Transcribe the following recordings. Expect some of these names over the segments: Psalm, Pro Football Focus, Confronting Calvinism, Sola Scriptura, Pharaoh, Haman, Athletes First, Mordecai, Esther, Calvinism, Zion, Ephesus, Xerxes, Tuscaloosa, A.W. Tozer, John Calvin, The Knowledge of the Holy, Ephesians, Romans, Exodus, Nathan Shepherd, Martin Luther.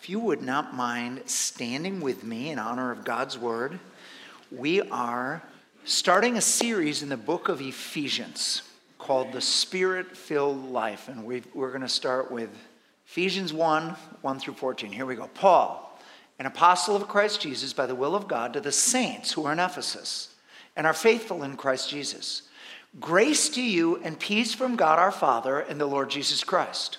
If you would not mind standing with me in honor of God's word, we are starting a series in the book of Ephesians called The Spirit-Filled Life. And we're going to start with Ephesians 1:1 through 14. Here we go. Paul, an apostle of Christ Jesus by the will of God, to the saints who are in Ephesus and are faithful in Christ Jesus. Grace to you and peace from God our Father and the Lord Jesus Christ.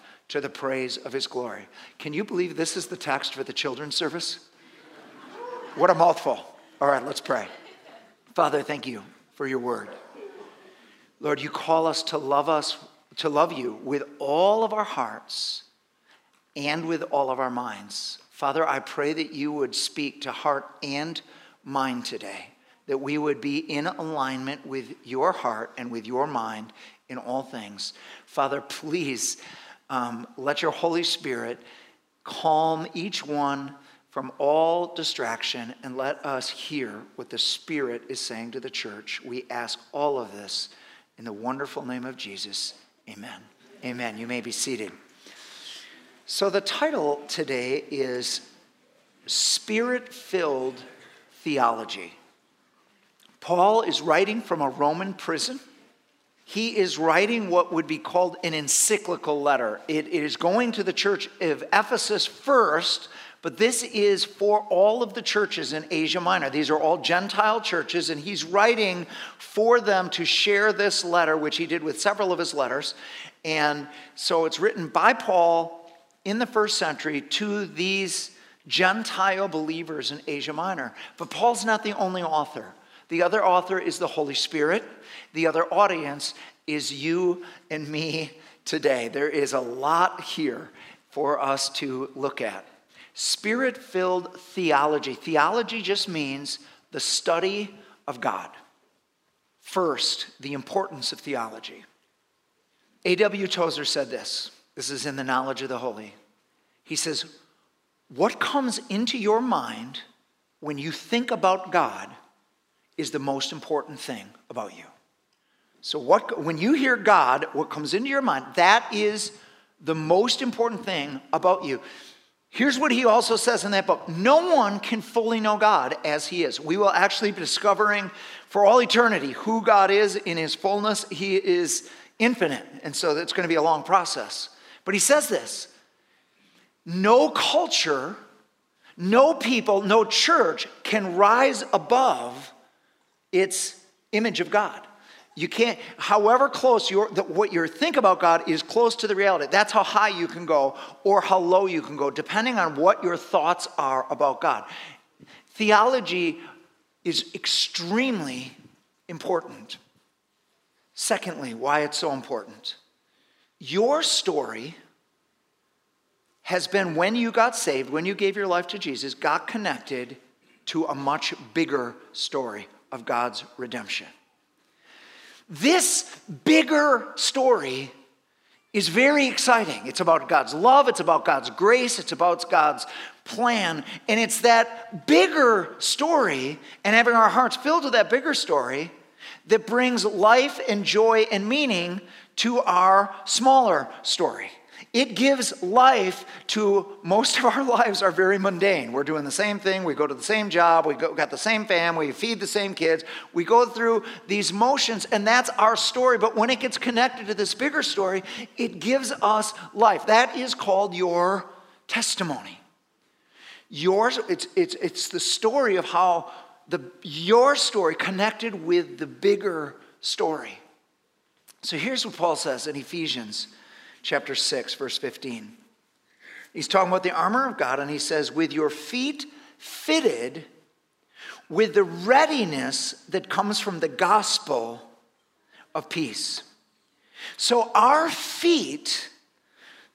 to the praise of his glory. Can you believe this is the text for the children's service? What a mouthful. All right, let's pray. Father, thank you for your word. Lord, you call us, to love you with all of our hearts and with all of our minds. Father, I pray that you would speak to heart and mind today, that we would be in alignment with your heart and with your mind in all things. Father, please let your Holy Spirit calm each one from all distraction and let us hear what the Spirit is saying to the church. We ask all of this in the wonderful name of Jesus. Amen. Amen. You may be seated. So the title today is Spirit-Filled Theology. Paul is writing from a Roman prison. He is writing what would be called an encyclical letter. It is going to the church of Ephesus first, but this is for all of the churches in Asia Minor. These are all Gentile churches, and he's writing for them to share this letter, which he did with several of his letters. And so it's written by Paul in the first century to these Gentile believers in Asia Minor. But Paul's not the only author. The other author is the Holy Spirit. The other audience is you and me today. There is a lot here for us to look at. Spirit-filled theology. Theology just means the study of God. First, the importance of theology. A.W. Tozer said this. This is in The Knowledge of the Holy. He says, what comes into your mind when you think about God is the most important thing about you. So when you hear God, what comes into your mind, that is the most important thing about you. Here's what he also says in that book. No one can fully know God as he is. We will actually be discovering for all eternity who God is in his fullness. He is infinite. And so that's going to be a long process. But he says this. No culture, no people, no church can rise above its image of God. You can't, however close what you think about God is close to the reality. That's how high you can go or how low you can go, depending on what your thoughts are about God. Theology is extremely important. Secondly, why it's so important. Your story has been when you got saved, when you gave your life to Jesus, got connected to a much bigger story of God's redemption. This bigger story is very exciting. It's about God's love, it's about God's grace, it's about God's plan, and it's that bigger story, and having our hearts filled with that bigger story that brings life and joy and meaning to our smaller story. It gives life to most of our lives are very mundane. We're doing the same thing. We go to the same job. We got the same family. We feed the same kids. We go through these motions, and that's our story. But when it gets connected to this bigger story, it gives us life. That is called your testimony. It's the story of how your story connected with the bigger story. So here's what Paul says in Ephesians chapter 6, verse 15. He's talking about the armor of God, and he says, with your feet fitted with the readiness that comes from the gospel of peace. So our feet,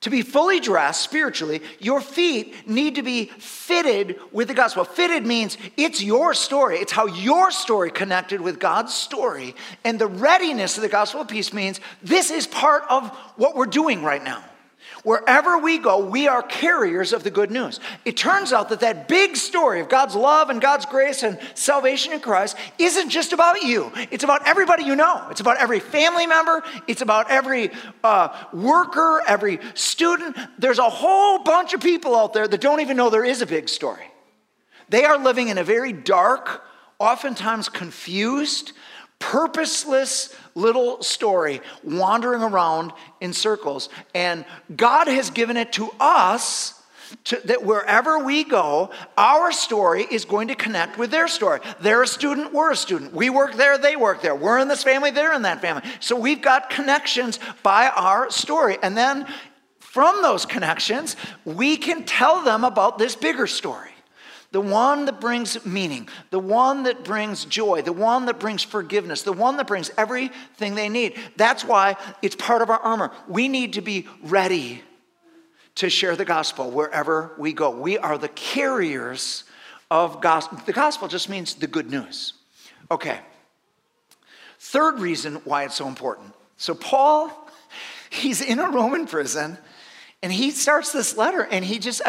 to be fully dressed spiritually, your feet need to be fitted with the gospel. Fitted means it's your story. It's how your story connected with God's story. And the readiness of the gospel of peace means this is part of what we're doing right now. Wherever we go, we are carriers of the good news. It turns out that big story of God's love and God's grace and salvation in Christ isn't just about you. It's about everybody you know. It's about every family member. It's about every worker, every student. There's a whole bunch of people out there that don't even know there is a big story. They are living in a very dark, oftentimes confused, purposeless little story wandering around in circles, and God has given it to us that wherever we go, our story is going to connect with their story. They're a student, we're a student. We work there, they work there. We're in this family, they're in that family. So we've got connections by our story, and then from those connections, we can tell them about this bigger story. The one that brings meaning, the one that brings joy, the one that brings forgiveness, the one that brings everything they need. That's why it's part of our armor. We need to be ready to share the gospel wherever we go. We are the carriers of gospel. The gospel just means the good news. Okay. Third reason why it's so important. So Paul, he's in a Roman prison, and he starts this letter, and he just,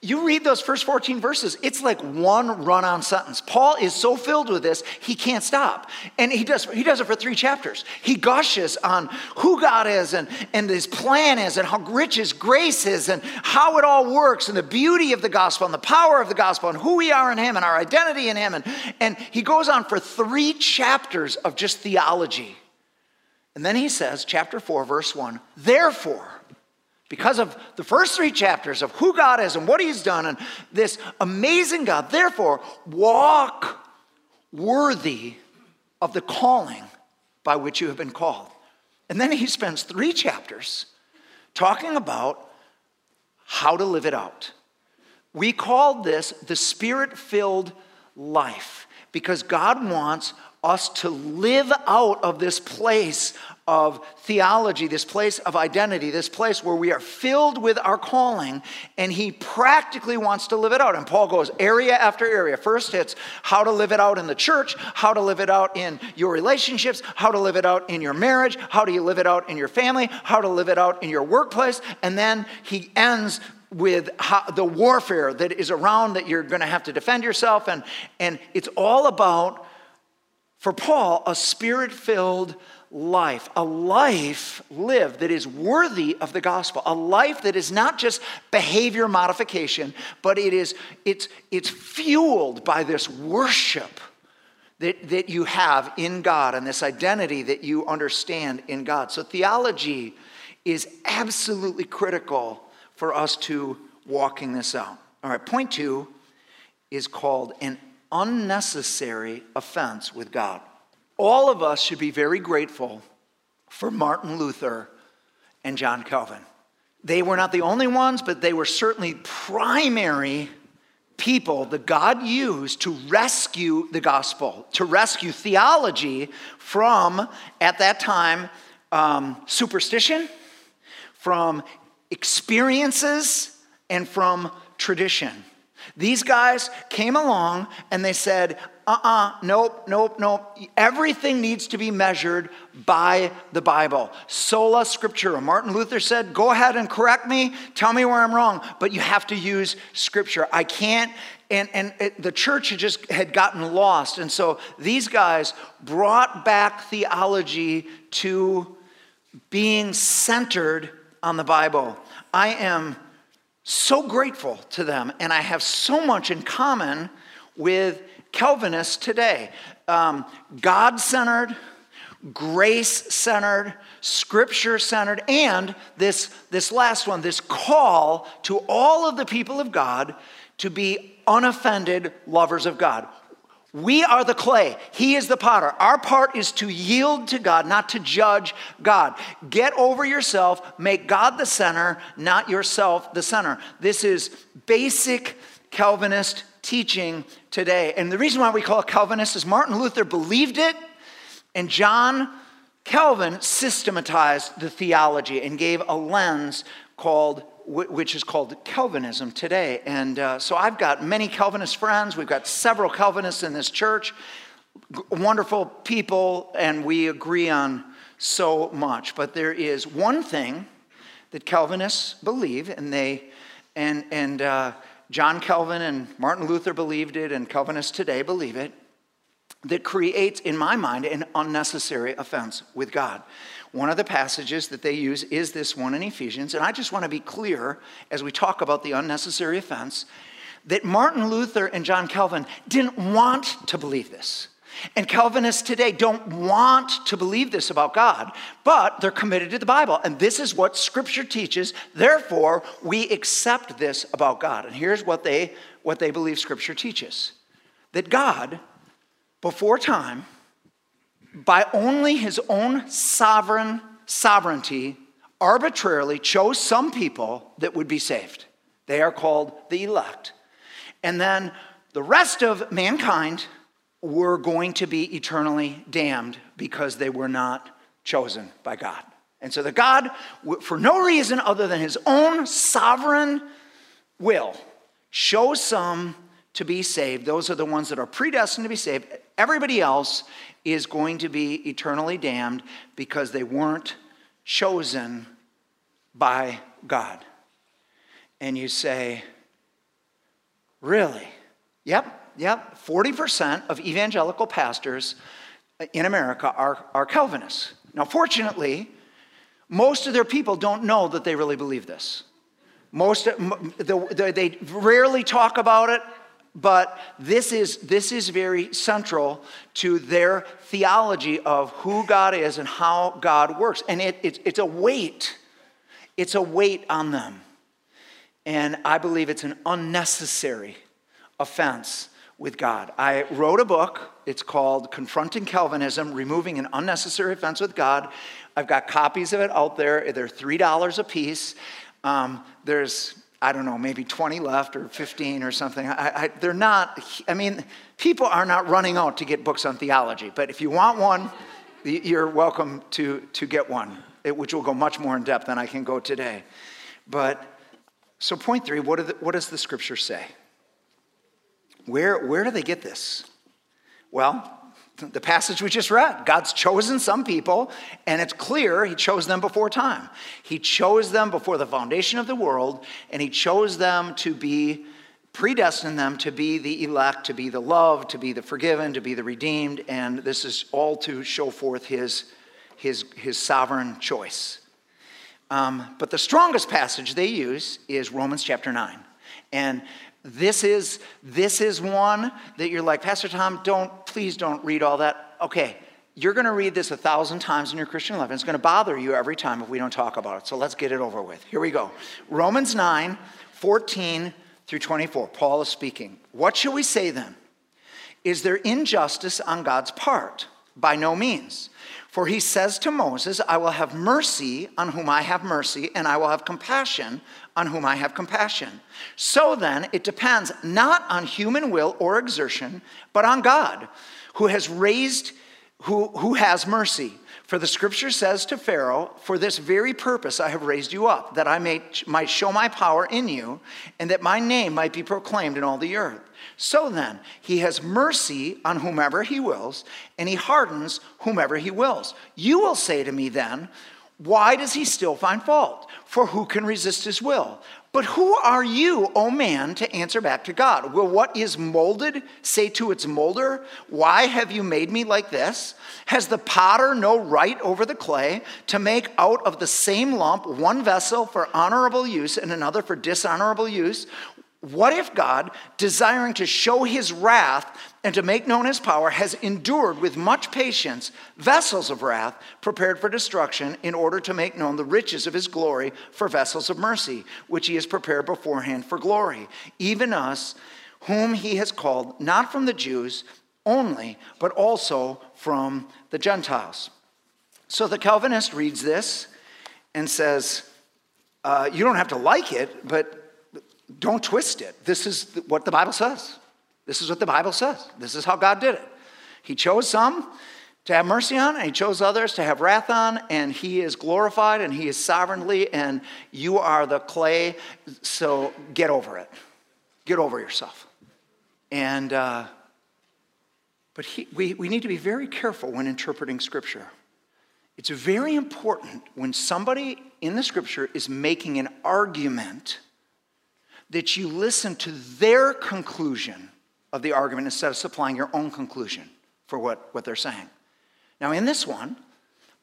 you read those first 14 verses, it's like one run-on sentence. Paul is so filled with this, he can't stop. And he does it for 3 chapters. He gushes on who God is and his plan is and how rich his grace is and how it all works and the beauty of the gospel and the power of the gospel and who we are in him and our identity in him. And he goes on for 3 chapters of just theology. And then he says, chapter 4, verse 1, therefore, because of the first 3 chapters of who God is and what he's done and this amazing God, therefore, walk worthy of the calling by which you have been called. And then he spends 3 chapters talking about how to live it out. We called this the Spirit-filled life because God wants us to live out of this place of theology, this place of identity, this place where we are filled with our calling, and he practically wants to live it out. And Paul goes area after area. First, it's how to live it out in the church, how to live it out in your relationships, how to live it out in your marriage, how do you live it out in your family, how to live it out in your workplace, and then he ends with the warfare that is around that you're going to have to defend yourself, and it's all about, for Paul, a Spirit-filled life, a life lived that is worthy of the gospel, a life that is not just behavior modification, but it's fueled by this worship that you have in God and this identity that you understand in God. So theology is absolutely critical for us to walking this out. All right, point 2 is called an unnecessary offense with God. All of us should be very grateful for Martin Luther and John Calvin. They were not the only ones, but they were certainly primary people that God used to rescue the gospel, to rescue theology from, at that time, superstition, from experiences, and from tradition. These guys came along and they said, nope. Everything needs to be measured by the Bible. Sola Scriptura. Martin Luther said, go ahead and correct me. Tell me where I'm wrong. But you have to use Scripture. I can't And the church had just had gotten lost. And so these guys brought back theology to being centered on the Bible. I am so grateful to them, and I have so much in common with Calvinists today. God-centered, grace-centered, Scripture-centered, and this last one, this call to all of the people of God to be unoffended lovers of God. We are the clay. He is the potter. Our part is to yield to God, not to judge God. Get over yourself. Make God the center, not yourself the center. This is basic Calvinist teaching today. And the reason why we call it Calvinist is Martin Luther believed it, and John Calvin systematized the theology and gave a lens which is called Calvinism today. And so I've got many Calvinist friends. We've got several Calvinists in this church, wonderful people, and we agree on so much. But there is one thing that Calvinists believe, and John Calvin and Martin Luther believed it, and Calvinists today believe it, that creates, in my mind, an unnecessary offense with God. One of the passages that they use is this one in Ephesians, and I just want to be clear as we talk about the unnecessary offense that Martin Luther and John Calvin didn't want to believe this. And Calvinists today don't want to believe this about God, but they're committed to the Bible, and this is what Scripture teaches. Therefore, we accept this about God. And here's what they believe Scripture teaches. That God, before time, by only his own sovereignty, arbitrarily chose some people that would be saved. They are called the elect. And then the rest of mankind were going to be eternally damned because they were not chosen by God. And so that God, for no reason other than his own sovereign will, chose some to be saved. Those are the ones that are predestined to be saved. Everybody else is going to be eternally damned because they weren't chosen by God. And you say, really? Yep. 40% of evangelical pastors in America are Calvinists. Now, fortunately, most of their people don't know that they really believe this. They rarely talk about it. But this is very central to their theology of who God is and how God works. And it's a weight. It's a weight on them. And I believe it's an unnecessary offense with God. I wrote a book. It's called Confronting Calvinism, Removing an Unnecessary Offense with God. I've got copies of it out there. They're $3 a piece. There's, I don't know, maybe 20 left or 15 or something. People are not running out to get books on theology, but if you want one, you're welcome to get one, which will go much more in depth than I can go today. But, so point three, what does the Scripture say? Where do they get this? Well, the passage we just read, God's chosen some people, and it's clear he chose them before time. He chose them before the foundation of the world, and he chose them to be, predestined them to be the elect, to be the loved, to be the forgiven, to be the redeemed, and this is all to show forth his sovereign choice. But the strongest passage they use is Romans chapter 9, and this is one that you're like, Pastor Tom, please don't read all that. Okay, you're going to read this 1,000 times in your Christian life. It's going to bother you every time if we don't talk about it. So let's get it over with. Here we go. Romans 9, 14 through 24. Paul is speaking. What shall we say then? Is there injustice on God's part? By no means. For he says to Moses, I will have mercy on whom I have mercy, and I will have compassion on whom I have compassion. So then, it depends not on human will or exertion, but on God, who has mercy. For the Scripture says to Pharaoh, for this very purpose I have raised you up, that I might show my power in you, and that my name might be proclaimed in all the earth. So then, he has mercy on whomever he wills, and he hardens whomever he wills. You will say to me then, why does he still find fault? For who can resist his will? But who are you, O man, to answer back to God? Will what is molded say to its molder, why have you made me like this? Has the potter no right over the clay to make out of the same lump one vessel for honorable use and another for dishonorable use? What if God, desiring to show his wrath and to make known his power, has endured with much patience vessels of wrath prepared for destruction in order to make known the riches of his glory for vessels of mercy, which he has prepared beforehand for glory, even us, whom he has called not from the Jews only, but also from the Gentiles. So the Calvinist reads this and says, you don't have to like it, but don't twist it. This is what the Bible says. This is what the Bible says. This is how God did it. He chose some to have mercy on, and he chose others to have wrath on, and he is glorified, and he is sovereignly, and you are the clay, so get over it. Get over yourself. And, but we need to be very careful when interpreting Scripture. It's very important when somebody in the Scripture is making an argument that you listen to their conclusion of the argument instead of supplying your own conclusion for what they're saying. Now, in this one,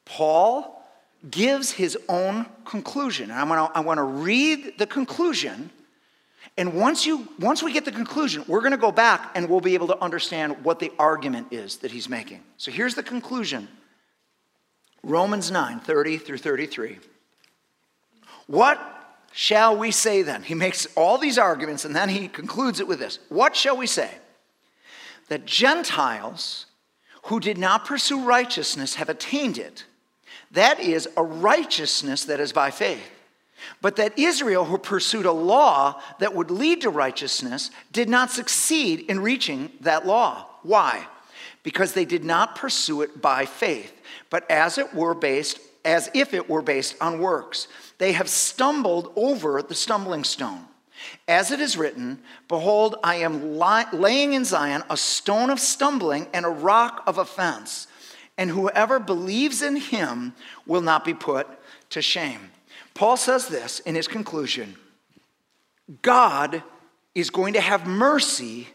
Paul gives his own conclusion. And I want to read the conclusion. And once we get the conclusion, we're going to go back and we'll be able to understand what the argument is that he's making. So here's the conclusion. Romans 9:30 through 33. What shall we say then? He makes all these arguments and then he concludes it with this. What shall we say? That Gentiles who did not pursue righteousness have attained it. That is a righteousness that is by faith. But that Israel who pursued a law that would lead to righteousness did not succeed in reaching that law. Why? Because they did not pursue it by faith, but as if it were based on works. They have stumbled over the stumbling stone. As it is written, behold, I am laying in Zion a stone of stumbling and a rock of offense, and whoever believes in him will not be put to shame. Paul says this in his conclusion: God is going to have mercy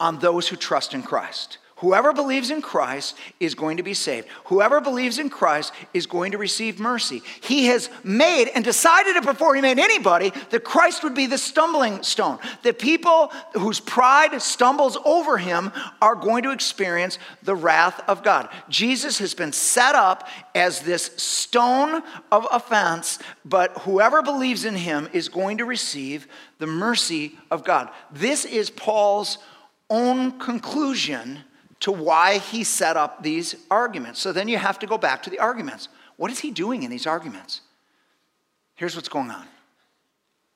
on those who trust in Christ. Whoever believes in Christ is going to be saved. Whoever believes in Christ is going to receive mercy. He has made and decided it before he made anybody that Christ would be the stumbling stone. The people whose pride stumbles over him are going to experience the wrath of God. Jesus has been set up as this stone of offense, but whoever believes in him is going to receive the mercy of God. This is Paul's own conclusion to why he set up these arguments. So then you have to go back to the arguments. What is he doing in these arguments? Here's what's going on.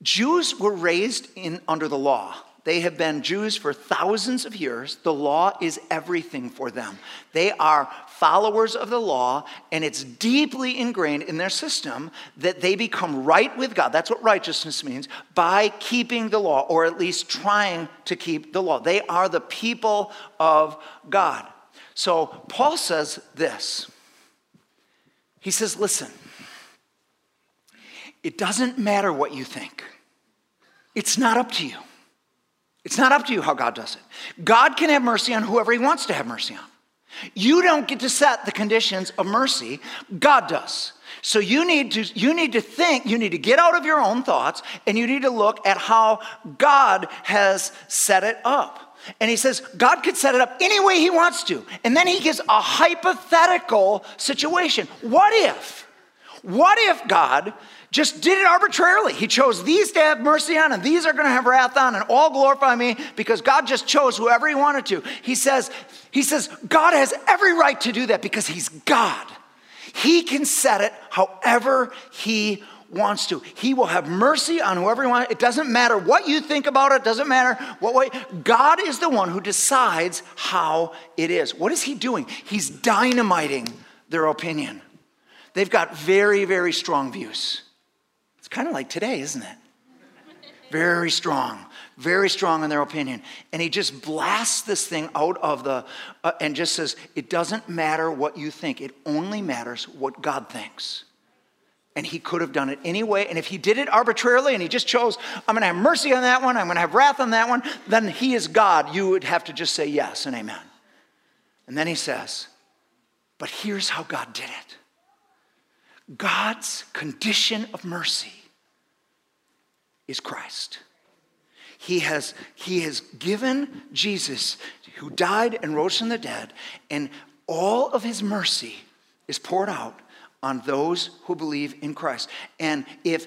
Jews were raised under the law. They have been Jews for thousands of years. The law is everything for them. They are followers of the law, and it's deeply ingrained in their system that they become right with God. That's what righteousness means, by keeping the law, or at least trying to keep the law. They are the people of God. So Paul says this. He says, listen, it doesn't matter what you think. It's not up to you. It's not up to you how God does it. God can have mercy on whoever he wants to have mercy on. You don't get to set the conditions of mercy. God does. So you need to get out of your own thoughts, and you need to look at how God has set it up. And he says God could set it up any way he wants to. And then he gives a hypothetical situation. What if God just did it arbitrarily? He chose these to have mercy on, and these are going to have wrath on, and all glorify me, because God just chose whoever he wanted to. He says God has every right to do that because he's God. He can set it however he wants to. He will have mercy on whoever he wants. It doesn't matter what you think about it. It doesn't matter what way. God is the one who decides how it is. What is he doing? He's dynamiting their opinion. They've got very, very strong views. It's kind of like today, isn't it? Very strong in their opinion. And he just blasts this thing out of the, and just says, it doesn't matter what you think. It only matters what God thinks. And he could have done it anyway. And if he did it arbitrarily and he just chose, I'm going to have mercy on that one, I'm going to have wrath on that one, then he is God. You would have to just say yes and amen. And then he says, but here's how God did it. God's condition of mercy is Christ. He has given Jesus, who died and rose from the dead, and all of his mercy is poured out on those who believe in Christ. And if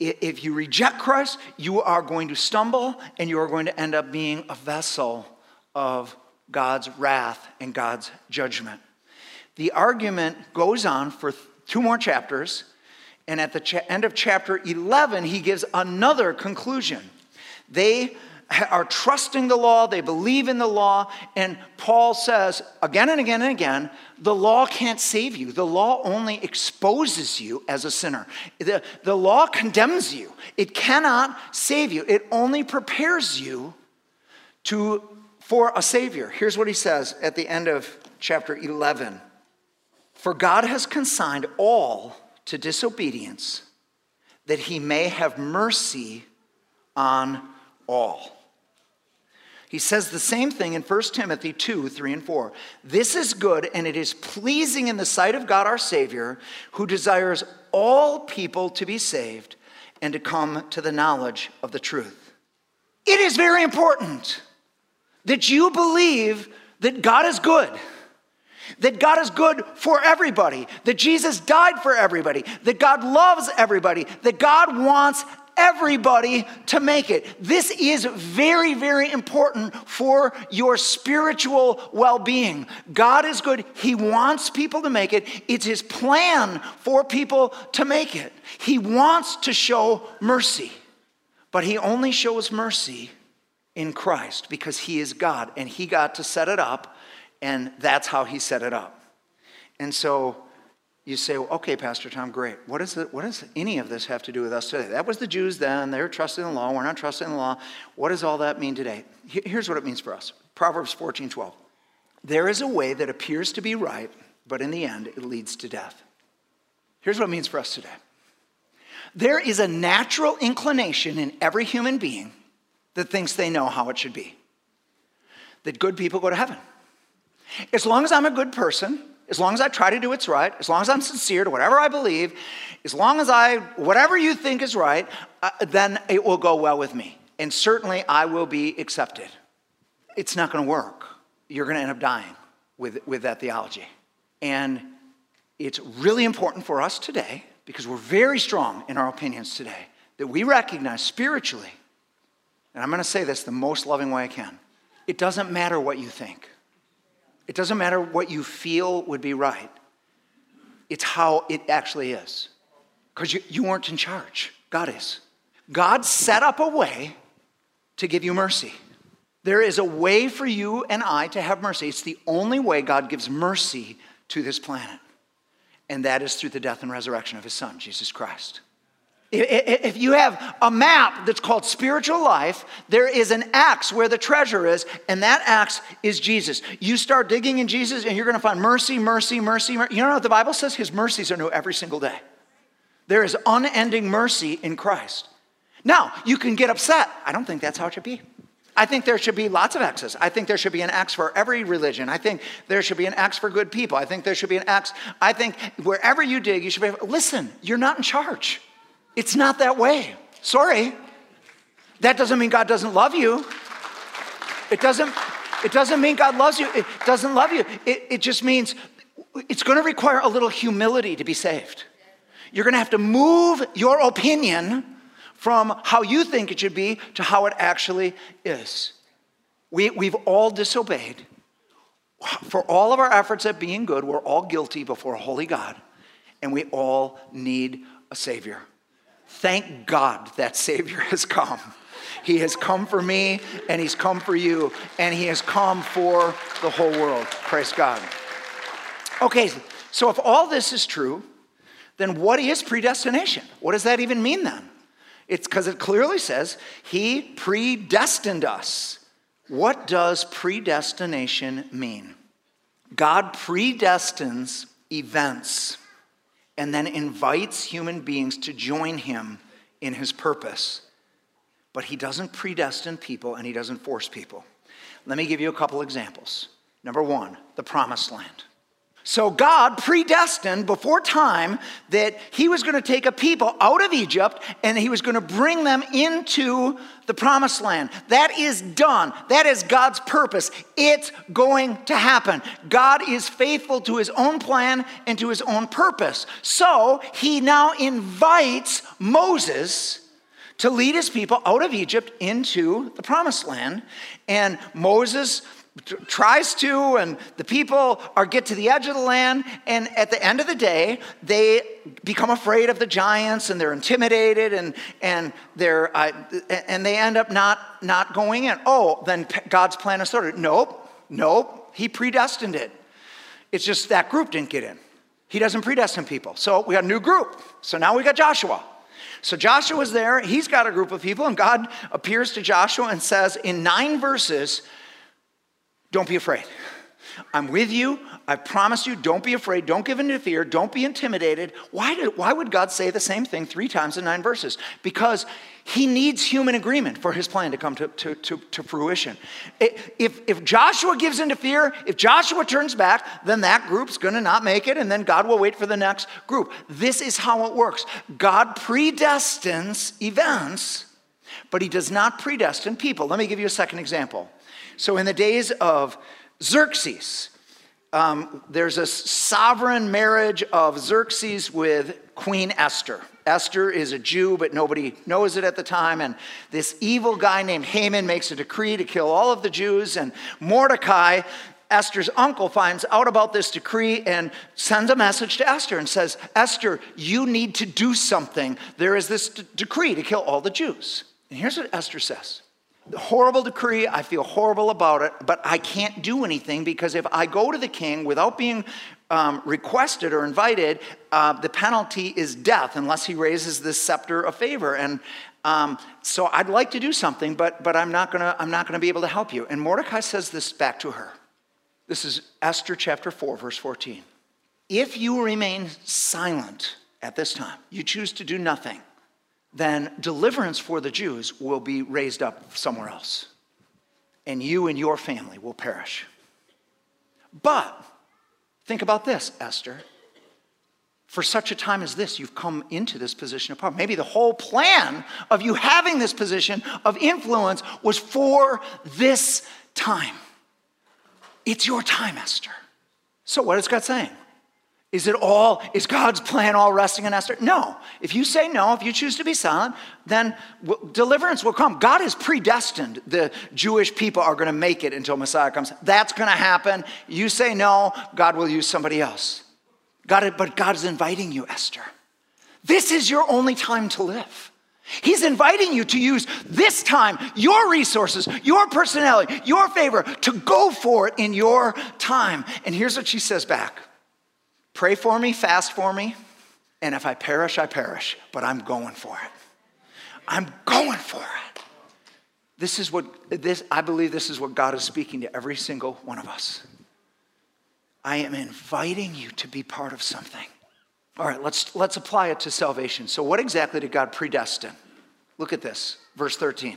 you reject Christ, you are going to stumble and you are going to end up being a vessel of God's wrath and God's judgment. The argument goes on for two more chapters, and at the end of chapter 11, he gives another conclusion. They are trusting the law, they believe in the law, and Paul says again and again and again, the law can't save you. The law only exposes you as a sinner. The law condemns you. It cannot save you. It only prepares you for a savior. Here's what he says at the end of chapter 11. For God has consigned all to disobedience, that he may have mercy on all. He says the same thing in 1 Timothy 2, 3, and 4. This is good, and it is pleasing in the sight of God our Savior, who desires all people to be saved and to come to the knowledge of the truth. It is very important that you believe that God is good. That God is good for everybody, that Jesus died for everybody, that God loves everybody, that God wants everybody to make it. This is very, very important for your spiritual well-being. God is good. He wants people to make it. It's his plan for people to make it. He wants to show mercy, but he only shows mercy in Christ because he is God and he got to set it up. And that's how he set it up. And so you say, well, okay, Pastor Tom, great. What does any of this have to do with us today? That was the Jews then. They were trusting the law. We're not trusting the law. What does all that mean today? Here's what it means for us. Proverbs 14:12. There is a way that appears to be right, but in the end, it leads to death. Here's what it means for us today. There is a natural inclination in every human being that thinks they know how it should be. That good people go to heaven. As long as I'm a good person, as long as I try to do what's right, as long as I'm sincere to whatever I believe, as long as whatever you think is right, then it will go well with me. And certainly I will be accepted. It's not going to work. You're going to end up dying with that theology. And it's really important for us today, because we're very strong in our opinions today, that we recognize spiritually, and I'm going to say this the most loving way I can, it doesn't matter what you think. It doesn't matter what you feel would be right. It's how it actually is. Because you weren't in charge. God is. God set up a way to give you mercy. There is a way for you and I to have mercy. It's the only way God gives mercy to this planet. And that is through the death and resurrection of his son, Jesus Christ. If you have a map that's called spiritual life, there is an axe where the treasure is, and that axe is Jesus. You start digging in Jesus, and you're going to find mercy, mercy, mercy, mercy. You know what the Bible says? His mercies are new every single day. There is unending mercy in Christ. Now, you can get upset. I don't think that's how it should be. I think there should be lots of axes. I think there should be an axe for every religion. I think there should be an axe for good people. I think there should be an axe. I think wherever you dig, you should be. Listen, you're not in charge. It's not that way. Sorry. That doesn't mean God doesn't love you. It doesn't mean God loves you. It doesn't love you. It just means it's going to require a little humility to be saved. You're going to have to move your opinion from how you think it should be to how it actually is. We've all disobeyed. For all of our efforts at being good, we're all guilty before a holy God, and we all need a Savior. Thank God that Savior has come. He has come for me, and he's come for you, and he has come for the whole world. Praise God. Okay, so if all this is true, then what is predestination? What does that even mean then? It's because it clearly says he predestined us. What does predestination mean? God predestines events. and then invites human beings to join him in his purpose. But he doesn't predestine people and he doesn't force people. Let me give you a couple examples. Number one, the promised land. So God predestined before time that he was going to take a people out of Egypt and he was going to bring them into the promised land. That is done. That is God's purpose. It's going to happen. God is faithful to his own plan and to his own purpose. So he now invites Moses to lead his people out of Egypt into the promised land. And Moses tries to, and the people get to the edge of the land, and at the end of the day, they become afraid of the giants, and they're intimidated, and they end up not going in. Oh, then God's plan is started. Nope, he predestined it. It's just that group didn't get in. He doesn't predestine people. So we got a new group. So now we got Joshua. So Joshua's there. He's got a group of people, and God appears to Joshua and says in 9 verses, don't be afraid. I'm with you. I promise you, don't be afraid. Don't give in to fear. Don't be intimidated. Why would God say the same thing 3 times in 9 verses? Because he needs human agreement for his plan to come to fruition. If Joshua gives into fear, if Joshua turns back, then that group's going to not make it, and then God will wait for the next group. This is how it works. God predestines events, but he does not predestine people. Let me give you a second example. So in the days of Xerxes, there's a sovereign marriage of Xerxes with Queen Esther. Esther is a Jew, but nobody knows it at the time. And this evil guy named Haman makes a decree to kill all of the Jews. And Mordecai, Esther's uncle, finds out about this decree and sends a message to Esther and says, Esther, you need to do something. There is this decree to kill all the Jews. And here's what Esther says. Horrible decree, I feel horrible about it, but I can't do anything because if I go to the king without being requested or invited, the penalty is death unless he raises this scepter of favor. And so I'd like to do something, but I'm not gonna be able to help you. And Mordecai says this back to her. This is Esther chapter 4, verse 14. If you remain silent at this time, you choose to do nothing, then deliverance for the Jews will be raised up somewhere else, and you and your family will perish. But think about this, Esther. For such a time as this, you've come into this position of power. Maybe the whole plan of you having this position of influence was for this time. It's your time, Esther. So what is God saying? Is God's plan all resting on Esther? No. If you say no, if you choose to be silent, then deliverance will come. God is predestined. The Jewish people are going to make it until Messiah comes. That's going to happen. You say no, God will use somebody else. But God is inviting you, Esther. This is your only time to live. He's inviting you to use this time, your resources, your personality, your favor, to go for it in your time. And here's what she says back. Pray for me, fast for me, and if I perish, I perish, but I'm going for it. I'm going for it. I believe this is what God is speaking to every single one of us. I am inviting you to be part of something. All right, let's apply it to salvation. So what exactly did God predestine? Look at this, verse 13.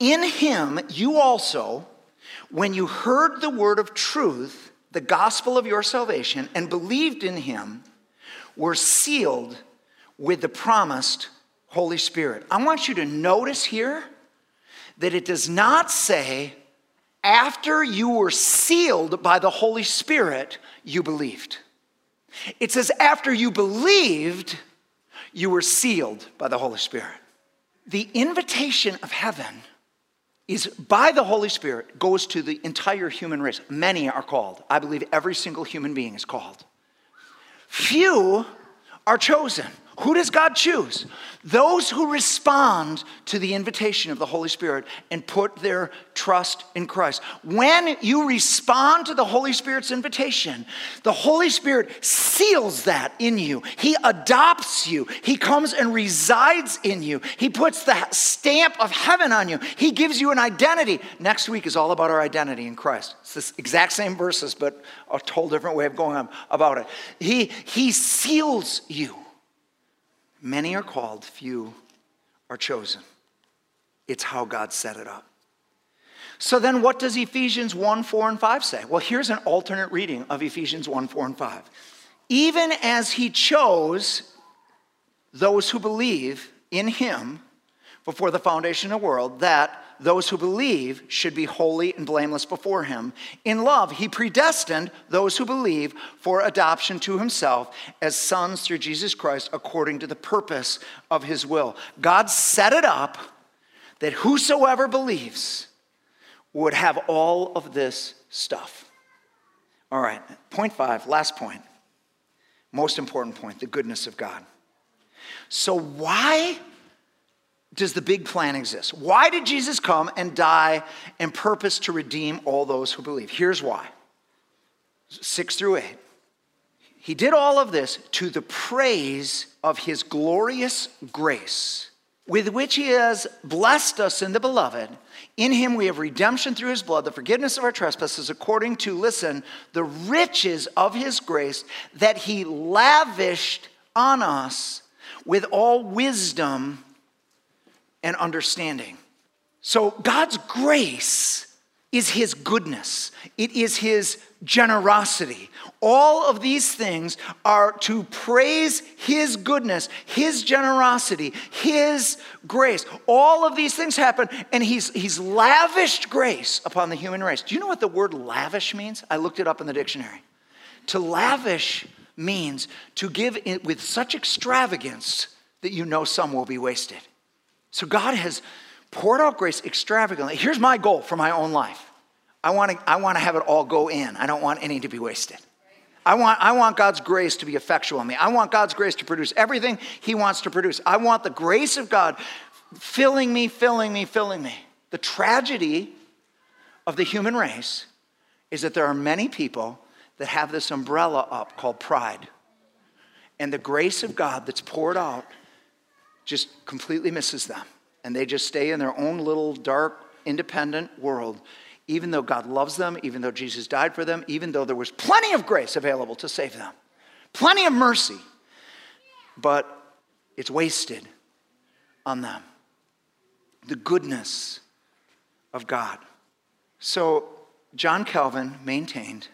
In him you also, when you heard the word of truth, the gospel of your salvation, and believed in him, were sealed with the promised Holy Spirit. I want you to notice here that it does not say, after you were sealed by the Holy Spirit, you believed. It says, after you believed, you were sealed by the Holy Spirit. The invitation of heaven is by the Holy Spirit, goes to the entire human race. Many are called. I believe every single human being is called. Few are chosen. Who does God choose? Those who respond to the invitation of the Holy Spirit and put their trust in Christ. When you respond to the Holy Spirit's invitation, the Holy Spirit seals that in you. He adopts you. He comes and resides in you. He puts the stamp of heaven on you. He gives you an identity. Next week is all about our identity in Christ. It's this exact same verses, but a whole different way of going on about it. He seals you. Many are called, few are chosen. It's how God set it up. So then what does Ephesians 1, 4, and 5 say? Well, here's an alternate reading of Ephesians 1, 4, and 5. Even as he chose those who believe in him before the foundation of the world, that those who believe should be holy and blameless before him. In love, he predestined those who believe for adoption to himself as sons through Jesus Christ according to the purpose of his will. God set it up that whosoever believes would have all of this stuff. All right, point five, last point. Most important point, the goodness of God. So why does the big plan exist? Why did Jesus come and die and purpose to redeem all those who believe? Here's why. 6 through 8. He did all of this to the praise of his glorious grace, with which he has blessed us in the beloved. In him we have redemption through his blood, the forgiveness of our trespasses, according to, listen, the riches of his grace that he lavished on us with all wisdom and understanding. So God's grace is his goodness. It is his generosity. All of these things are to praise his goodness, his generosity, his grace. All of these things happen, and he's lavished grace upon the human race. Do you know what the word lavish means? I looked it up in the dictionary. To lavish means to give it with such extravagance that you know some will be wasted. So God has poured out grace extravagantly. Here's my goal for my own life. I want to have it all go in. I don't want any to be wasted. I want God's grace to be effectual in me. I want God's grace to produce everything he wants to produce. I want the grace of God filling me, filling me, filling me. The tragedy of the human race is that there are many people that have this umbrella up called pride. And the grace of God that's poured out just completely misses them. And they just stay in their own little dark, independent world, even though God loves them, even though Jesus died for them, even though there was plenty of grace available to save them, plenty of mercy, but it's wasted on them. The goodness of God. So John Calvin maintained,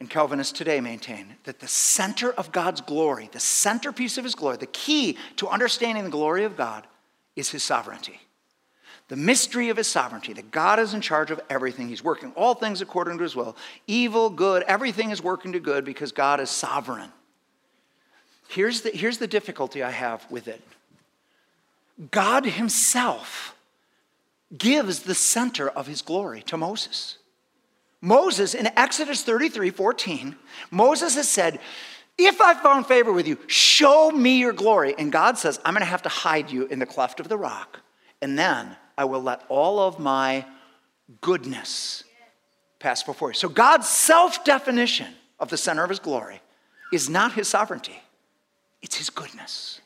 and Calvinists today maintain, that the center of God's glory, the centerpiece of his glory, the key to understanding the glory of God is his sovereignty. The mystery of his sovereignty, that God is in charge of everything. He's working all things according to his will. Evil, good, everything is working to good because God is sovereign. Here's the difficulty I have with it. God himself gives the center of his glory to Moses. Moses, in Exodus 33:14, Moses has said, if I found favor with you, show me your glory. And God says, I'm going to have to hide you in the cleft of the rock. And then I will let all of my goodness pass before you. So God's self-definition of the center of his glory is not his sovereignty. It's his goodness.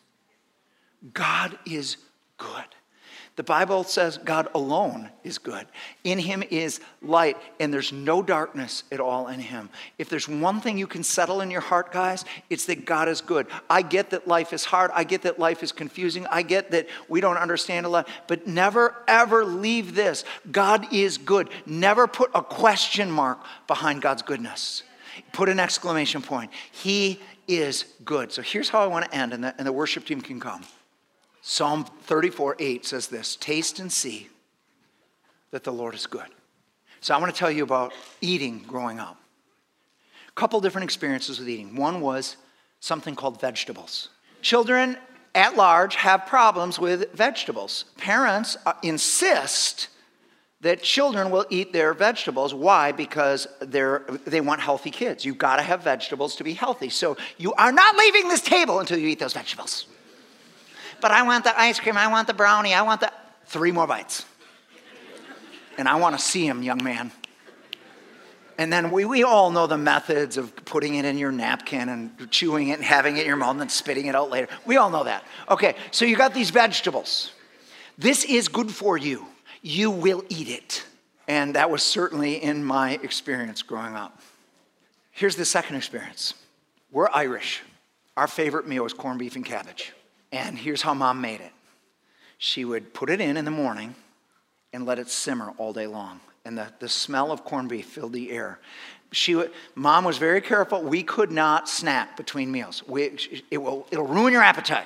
God is good. The Bible says God alone is good. In him is light, and there's no darkness at all in him. If there's one thing you can settle in your heart, guys, it's that God is good. I get that life is hard. I get that life is confusing. I get that we don't understand a lot. But never, ever leave this. God is good. Never put a question mark behind God's goodness. Put an exclamation point. He is good. So here's how I want to end, and the worship team can come. Psalm 34:8 says this, taste and see that the Lord is good. So I want to tell you about eating growing up. A couple different experiences with eating. One was something called vegetables. Children at large have problems with vegetables. Parents insist that children will eat their vegetables. Why? Because they want healthy kids. You've got to have vegetables to be healthy. So you are not leaving this table until you eat those vegetables. But I want the ice cream. I want the brownie. I want the... 3 more bites. And I want to see him, young man. And then we all know the methods of putting it in your napkin and chewing it and having it in your mouth and then spitting it out later. We all know that. Okay, so you got these vegetables. This is good for you. You will eat it. And that was certainly in my experience growing up. Here's the second experience. We're Irish. Our favorite meal is corned beef and cabbage. And here's how Mom made it. She would put it in the morning and let it simmer all day long. And the smell of corned beef filled the air. Mom was very careful. We could not snack between meals. It'll ruin your appetite.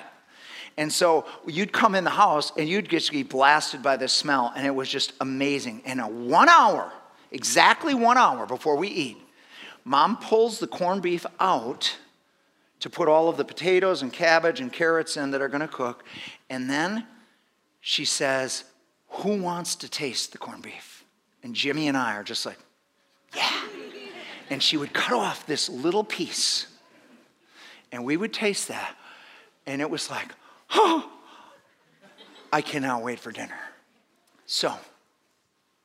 And so you'd come in the house and you'd just be blasted by this smell. And it was just amazing. And 1 hour, exactly 1 hour before we eat, Mom pulls the corned beef out to put all of the potatoes and cabbage and carrots in that are going to cook. And then she says, "Who wants to taste the corned beef?" And Jimmy and I are just like, yeah. And she would cut off this little piece. And we would taste that. And it was like, oh, I cannot wait for dinner. So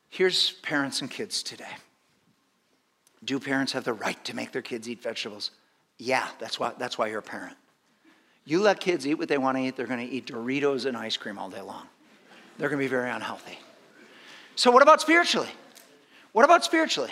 here's parents and kids today. Do parents have the right to make their kids eat vegetables? Yeah, that's why you're a parent. You let kids eat what they want to eat, they're going to eat Doritos and ice cream all day long. They're going to be very unhealthy. So what about spiritually? What about spiritually?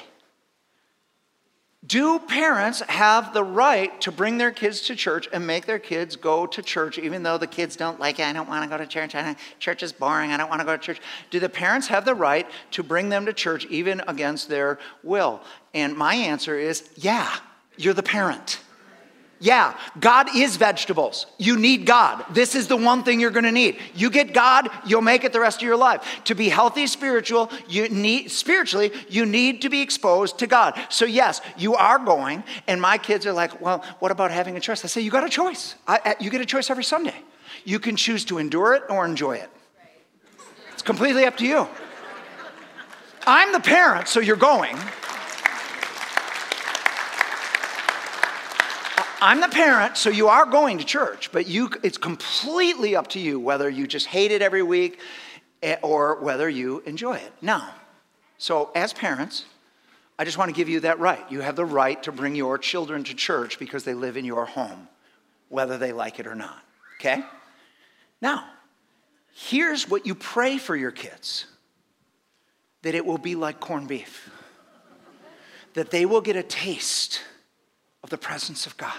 Do parents have the right to bring their kids to church and make their kids go to church even though the kids don't like it? I don't want to go to church. Church is boring. I don't want to go to church. Do the parents have the right to bring them to church even against their will? And my answer is, yeah, you're the parent. Yeah, God is vegetables. You need God. This is the one thing you're going to need. You get God, you'll make it the rest of your life. To be healthy spiritually, you need to be exposed to God. So yes, you are going, and my kids are like, well, what about having a choice? I say, you got a choice. You get a choice every Sunday. You can choose to endure it or enjoy it. It's completely up to you. I'm the parent, so you're going. I'm the parent, so you are going to church, but it's completely up to you whether you just hate it every week or whether you enjoy it. Now, so as parents, I just want to give you that right. You have the right to bring your children to church because they live in your home, whether they like it or not, okay? Now, here's what you pray for your kids, that it will be like corned beef, that they will get a taste of the presence of God.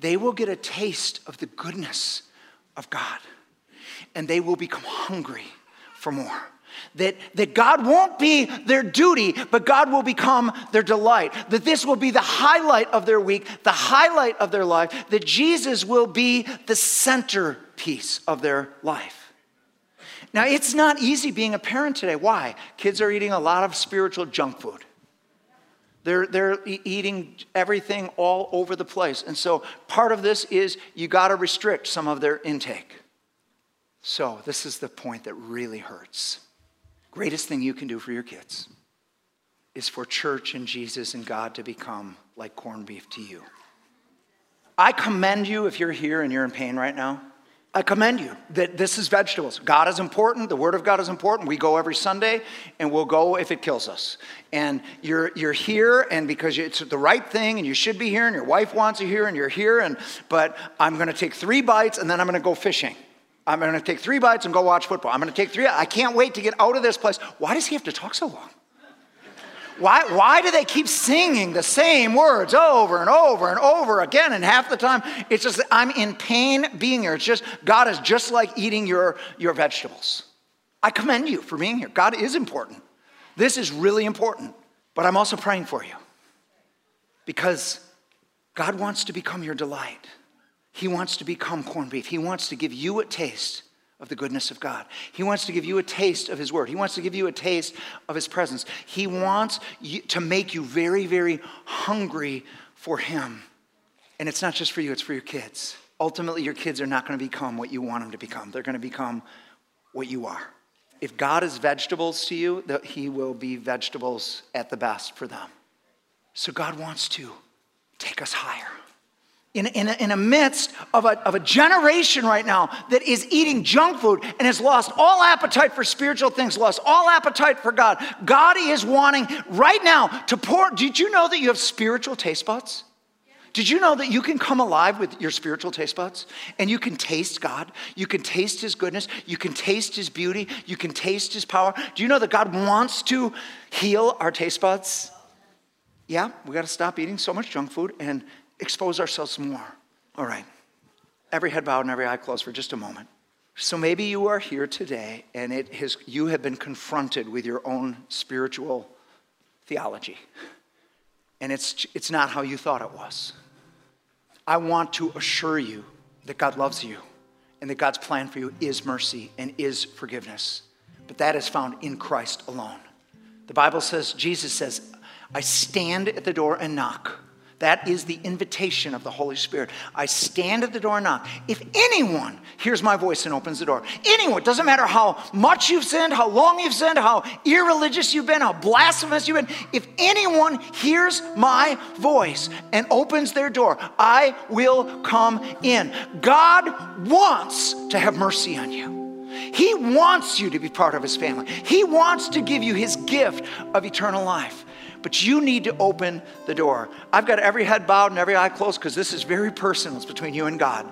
They will get a taste of the goodness of God, and they will become hungry for more. That God won't be their duty, but God will become their delight. That this will be the highlight of their week, the highlight of their life. That Jesus will be the centerpiece of their life. Now, it's not easy being a parent today. Why? Kids are eating a lot of spiritual junk food. They're eating everything all over the place. And so part of this is you got to restrict some of their intake. So this is the point that really hurts. Greatest thing you can do for your kids is for church and Jesus and God to become like corned beef to you. I commend you if you're here and you're in pain right now. I commend you that this is vegetables. God is important. The Word of God is important. We go every Sunday, and we'll go if it kills us. And you're here, and because it's the right thing, and you should be here, and your wife wants you here, and you're here. But I'm going to take 3 bites, and then I'm going to go fishing. I'm going to take 3 bites and go watch football. I'm going to take 3. I can't wait to get out of this place. Why does he have to talk so long? Why do they keep singing the same words over and over and over again? And half the time, it's just, I'm in pain being here. It's just, God is just like eating your vegetables. I commend you for being here. God is important. This is really important. But I'm also praying for you. Because God wants to become your delight. He wants to become corned beef. He wants to give you a taste of the goodness of God. He wants to give you a taste of His Word. He wants to give you a taste of His presence. He wants to make you very, very hungry for Him. And it's not just for you, it's for your kids. Ultimately, your kids are not going to become what you want them to become. They're going to become what you are. If God is vegetables to you, that he will be vegetables at the best for them. So God wants to take us higher. In the midst of a generation right now that is eating junk food and has lost all appetite for spiritual things, lost all appetite for God, God is wanting right now to pour. Did you know that you have spiritual taste buds? Did you know that you can come alive with your spiritual taste buds? And you can taste God. You can taste his goodness. You can taste his beauty. You can taste his power. Do you know that God wants to heal our taste buds? Yeah, we got to stop eating so much junk food and expose ourselves more. All right. Every head bowed and every eye closed for just a moment. So maybe you are here today and you have been confronted with your own spiritual theology. And it's not how you thought it was. I want to assure you that God loves you and that God's plan for you is mercy and is forgiveness. But that is found in Christ alone. The Bible says, Jesus says, I stand at the door and knock. That is the invitation of the Holy Spirit. I stand at the door and knock. If anyone hears my voice and opens the door, anyone, doesn't matter how much you've sinned, how long you've sinned, how irreligious you've been, how blasphemous you've been, if anyone hears my voice and opens their door, I will come in. God wants to have mercy on you. He wants you to be part of his family. He wants to give you his gift of eternal life. But you need to open the door. I've got every head bowed and every eye closed because this is very personal. It's between you and God.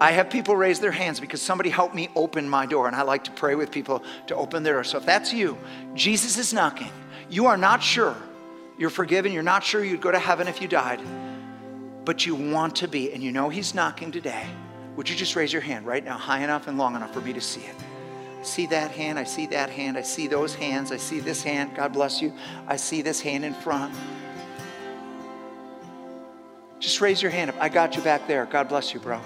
I have people raise their hands because somebody helped me open my door, and I like to pray with people to open their door. So if that's you, Jesus is knocking. You are not sure you're forgiven. You're not sure you'd go to heaven if you died, but you want to be, and you know he's knocking today. Would you just raise your hand right now, high enough and long enough for me to see it? I see that hand, I see that hand, I see those hands, I see this hand, God bless you. I see this hand in front. Just raise your hand up. I got you back there. God bless you, bro.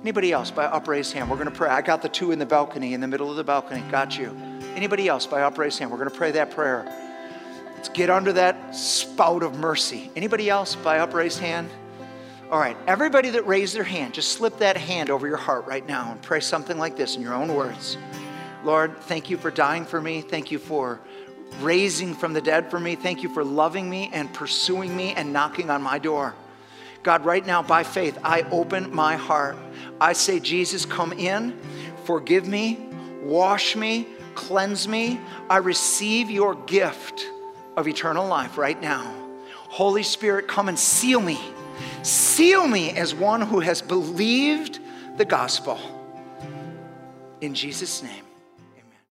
Anybody else by upraised hand? We're going to pray. I got the two in the balcony, in the middle of the balcony. Got you. Anybody else by upraised hand? We're going to pray that prayer. Let's get under that spout of mercy. Anybody else by upraised hand? All right, everybody that raised their hand, just slip that hand over your heart right now and pray something like this in your own words. Lord, thank you for dying for me. Thank you for raising from the dead for me. Thank you for loving me and pursuing me and knocking on my door. God, right now, by faith, I open my heart. I say, Jesus, come in, forgive me, wash me, cleanse me. I receive your gift of eternal life right now. Holy Spirit, come and seal me. Seal me as one who has believed the gospel. In Jesus' name.